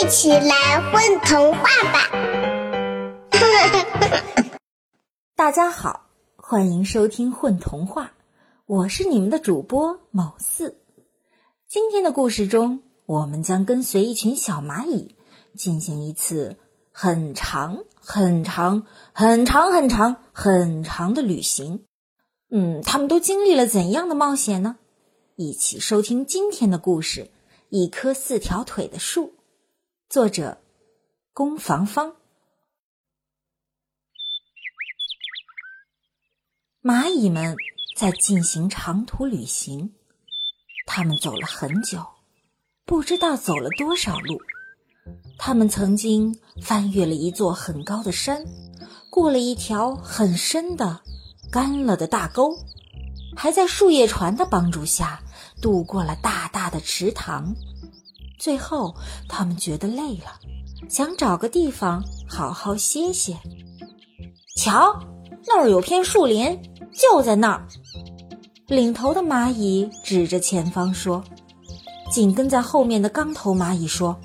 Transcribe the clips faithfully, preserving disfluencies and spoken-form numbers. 一起来混童话吧！大家好，欢迎收听《混童话》，我是你们的主播某四。今天的故事中，我们将跟随一群小蚂蚁，进行一次很长、很长、很长、很长、很长的旅行。嗯，他们都经历了怎样的冒险呢？一起收听今天的故事。一棵四条腿的树，作者龚房芳。蚂蚁们在进行长途旅行，他们走了很久，不知道走了多少路。他们曾经翻越了一座很高的山，过了一条很深的干了的大沟，还在树叶船的帮助下渡过了大大的池塘。最后他们觉得累了，想找个地方好好歇歇。瞧，那儿有片树林，就在那儿。领头的蚂蚁指着前方说，紧跟在后面的钢头蚂蚁说，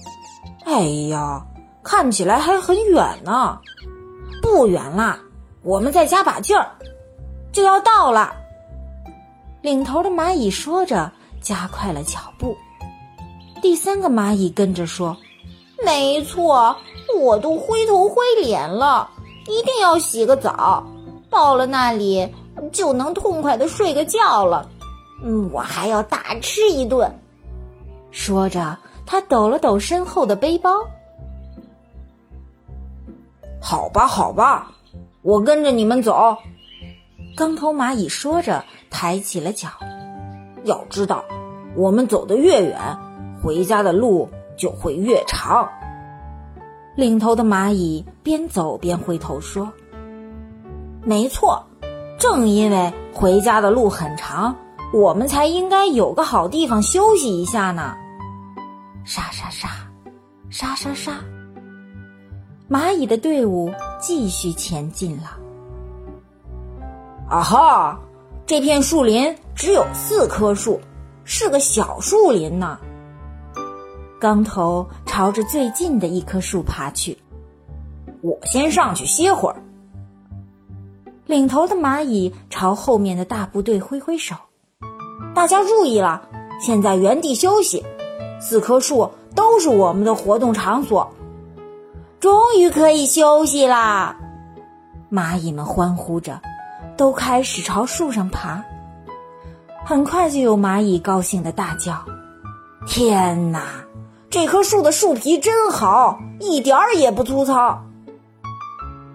哎呀，看起来还很远呢。不远啦，我们再加把劲儿，就要到了。领头的蚂蚁说着加快了脚步，第三个蚂蚁跟着说，没错，我都灰头灰脸了，一定要洗个澡，到了那里就能痛快地睡个觉了。嗯，我还要大吃一顿。说着他抖了抖身后的背包。好吧好吧，我跟着你们走。钢头蚂蚁说着抬起了脚，要知道我们走得越远，回家的路就会越长。领头的蚂蚁边走边回头说，没错，正因为回家的路很长，我们才应该有个好地方休息一下呢。沙沙沙沙沙沙，蚂蚁的队伍继续前进了。啊哈，这片树林只有四棵树，是个小树林呢。钢头朝着最近的一棵树爬去，我先上去歇会儿。领头的蚂蚁朝后面的大部队挥挥手，大家注意了，现在原地休息，四棵树都是我们的活动场所。终于可以休息啦！蚂蚁们欢呼着都开始朝树上爬。很快就有蚂蚁高兴地大叫，天哪，这棵树的树皮真好，一点儿也不粗糙。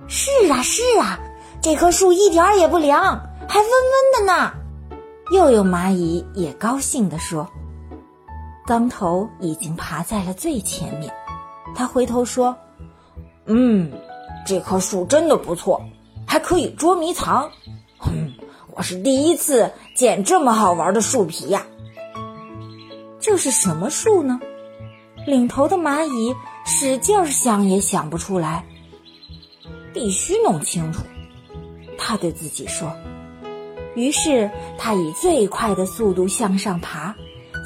是啊是啊，这棵树一点儿也不凉，还温温的呢。又有蚂蚁也高兴地说。钢头已经爬在了最前面，他回头说，嗯，这棵树真的不错，还可以捉迷藏。嗯，我是第一次捡这么好玩的树皮呀、啊！这是什么树呢？领头的蚂蚁使劲想也想不出来，必须弄清楚，他对自己说。于是他以最快的速度向上爬，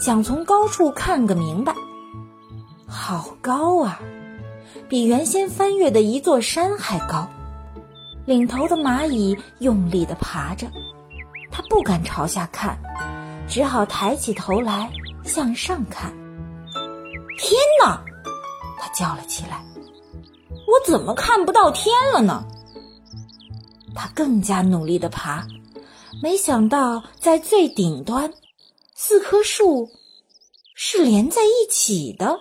想从高处看个明白。好高啊，比原先翻越的一座山还高。领头的蚂蚁用力地爬着，它不敢朝下看，只好抬起头来向上看。天哪！它叫了起来，我怎么看不到天了呢？它更加努力地爬，没想到在最顶端，四棵树是连在一起的。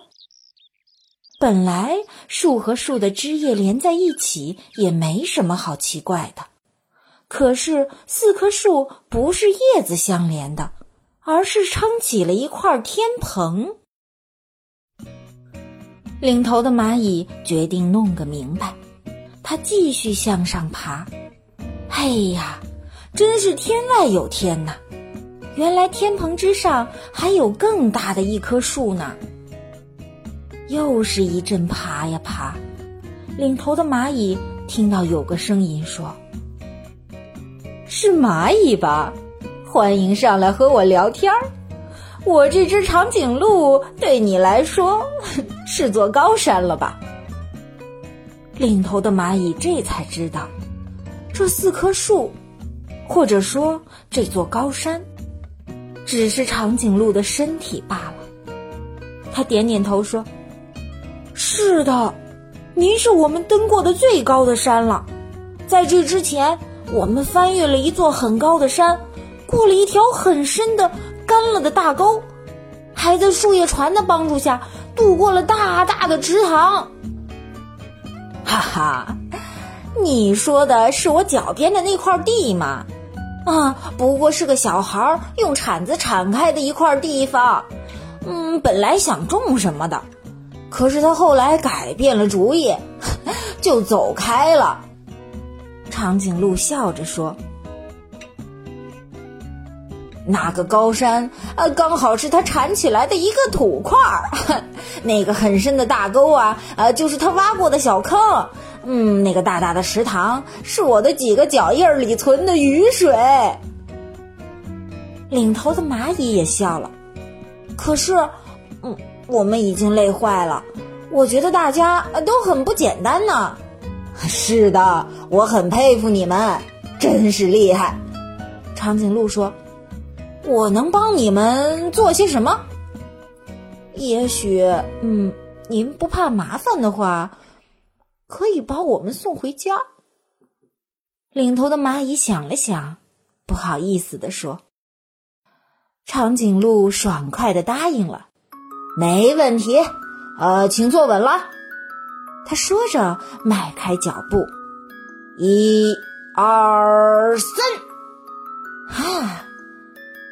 本来树和树的枝叶连在一起也没什么好奇怪的，可是四棵树不是叶子相连的，而是撑起了一块天棚。领头的蚂蚁决定弄个明白，它继续向上爬。哎呀，真是天外有天呐！原来天棚之上还有更大的一棵树呢。又是一阵爬呀爬，领头的蚂蚁听到有个声音说，是蚂蚁吧，欢迎上来和我聊天，我这只长颈鹿对你来说是座高山了吧？领头的蚂蚁这才知道，这四棵树，或者说这座高山，只是长颈鹿的身体罢了。他点点头说，是的，您是我们登过的最高的山了。在这之前，我们翻越了一座很高的山，过了一条很深的干了的大沟，还在树叶船的帮助下渡过了大大的池塘。哈哈，你说的是我脚边的那块地吗？啊，不过是个小孩用铲子铲开的一块地方。嗯，本来想种什么的，可是他后来改变了主意，就走开了。长颈鹿笑着说，那个高山啊，刚好是他铲起来的一个土块儿。那个很深的大沟啊，啊，就是他挖过的小坑。嗯，那个大大的池塘是我的几个脚印里存的雨水。领头的蚂蚁也笑了。可是，嗯，我们已经累坏了。我觉得大家都很不简单呢。是的，我很佩服你们，真是厉害。长颈鹿说，我能帮你们做些什么？也许，嗯，您不怕麻烦的话，可以把我们送回家。领头的蚂蚁想了想，不好意思地说。长颈鹿爽快地答应了，没问题，呃，请坐稳了。他说着迈开脚步，一、二、三，啊！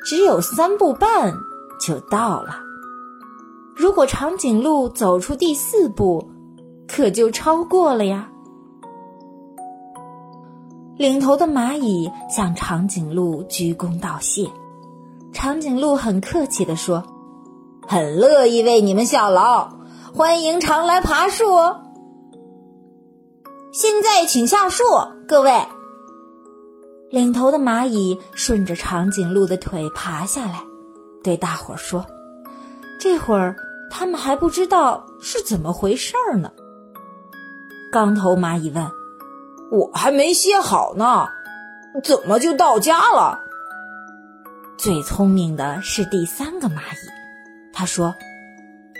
只有三步半就到了。如果长颈鹿走出第四步，可就超过了呀。领头的蚂蚁向长颈鹿鞠躬道谢，长颈鹿很客气地说，很乐意为你们效劳，欢迎常来爬树。现在请下树，各位。领头的蚂蚁顺着长颈鹿的腿爬下来，对大伙儿说，这会儿他们还不知道是怎么回事儿呢。钢头蚂蚁问，我还没歇好呢，怎么就到家了？最聪明的是第三个蚂蚁，他说，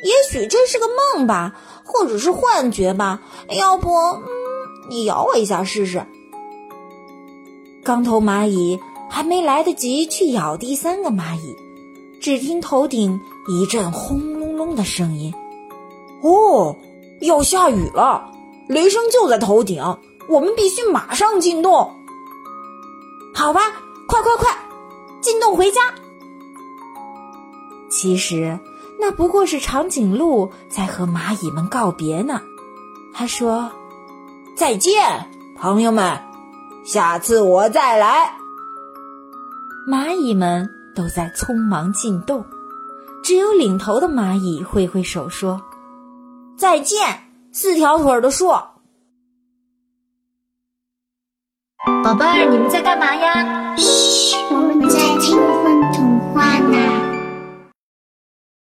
也许这是个梦吧，或者是幻觉吧，要不，嗯，你咬我一下试试。钢头蚂蚁还没来得及去咬第三个蚂蚁，只听头顶一阵轰隆隆的声音。哦，要下雨了，雷声就在头顶，我们必须马上进洞。好吧，快快快，进洞回家。其实那不过是长颈鹿在和蚂蚁们告别呢。他说，再见，朋友们，下次我再来。蚂蚁们都在匆忙进洞，只有领头的蚂蚁挥挥手说，再见，四条腿的树。宝贝儿，你们在干嘛呀？嘘，我们在听。